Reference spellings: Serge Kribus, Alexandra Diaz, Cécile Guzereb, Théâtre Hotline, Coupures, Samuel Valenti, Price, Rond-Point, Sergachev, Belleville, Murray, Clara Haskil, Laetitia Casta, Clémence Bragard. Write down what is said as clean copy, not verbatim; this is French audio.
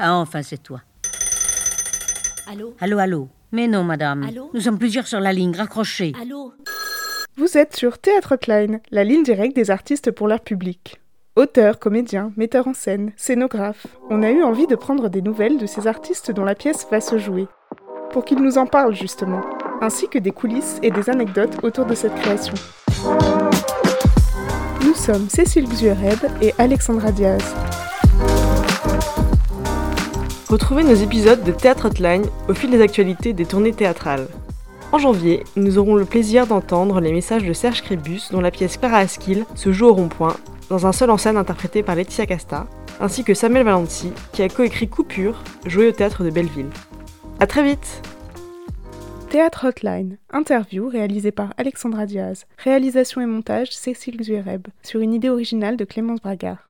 Ah, enfin, c'est toi. Allô ? Allô, allô. Mais non, madame. Allô ? Nous sommes plusieurs sur la ligne, raccrochés. Allô ? Vous êtes sur Théâtre Hotline, la ligne directe des artistes pour leur public. Auteurs, comédiens, metteurs en scène, scénographes, on a eu envie de prendre des nouvelles de ces artistes dont la pièce va se jouer, pour qu'ils nous en parlent justement, ainsi que des coulisses et des anecdotes autour de cette création. Nous sommes Cécile Guzereb et Alexandra Diaz. Retrouvez nos épisodes de Théâtre Hotline au fil des actualités des tournées théâtrales. En janvier, nous aurons le plaisir d'entendre les messages de Serge Kribus dont la pièce Clara Haskil se joue au Rond-Point, dans un seul en scène interprété par Laetitia Casta, ainsi que Samuel Valenti, qui a coécrit Coupures, joué au théâtre de Belleville. À très vite. Théâtre Hotline, interview réalisée par Alexandra Diaz, réalisation et montage Cécile Guzereb, sur une idée originale de Clémence Bragard.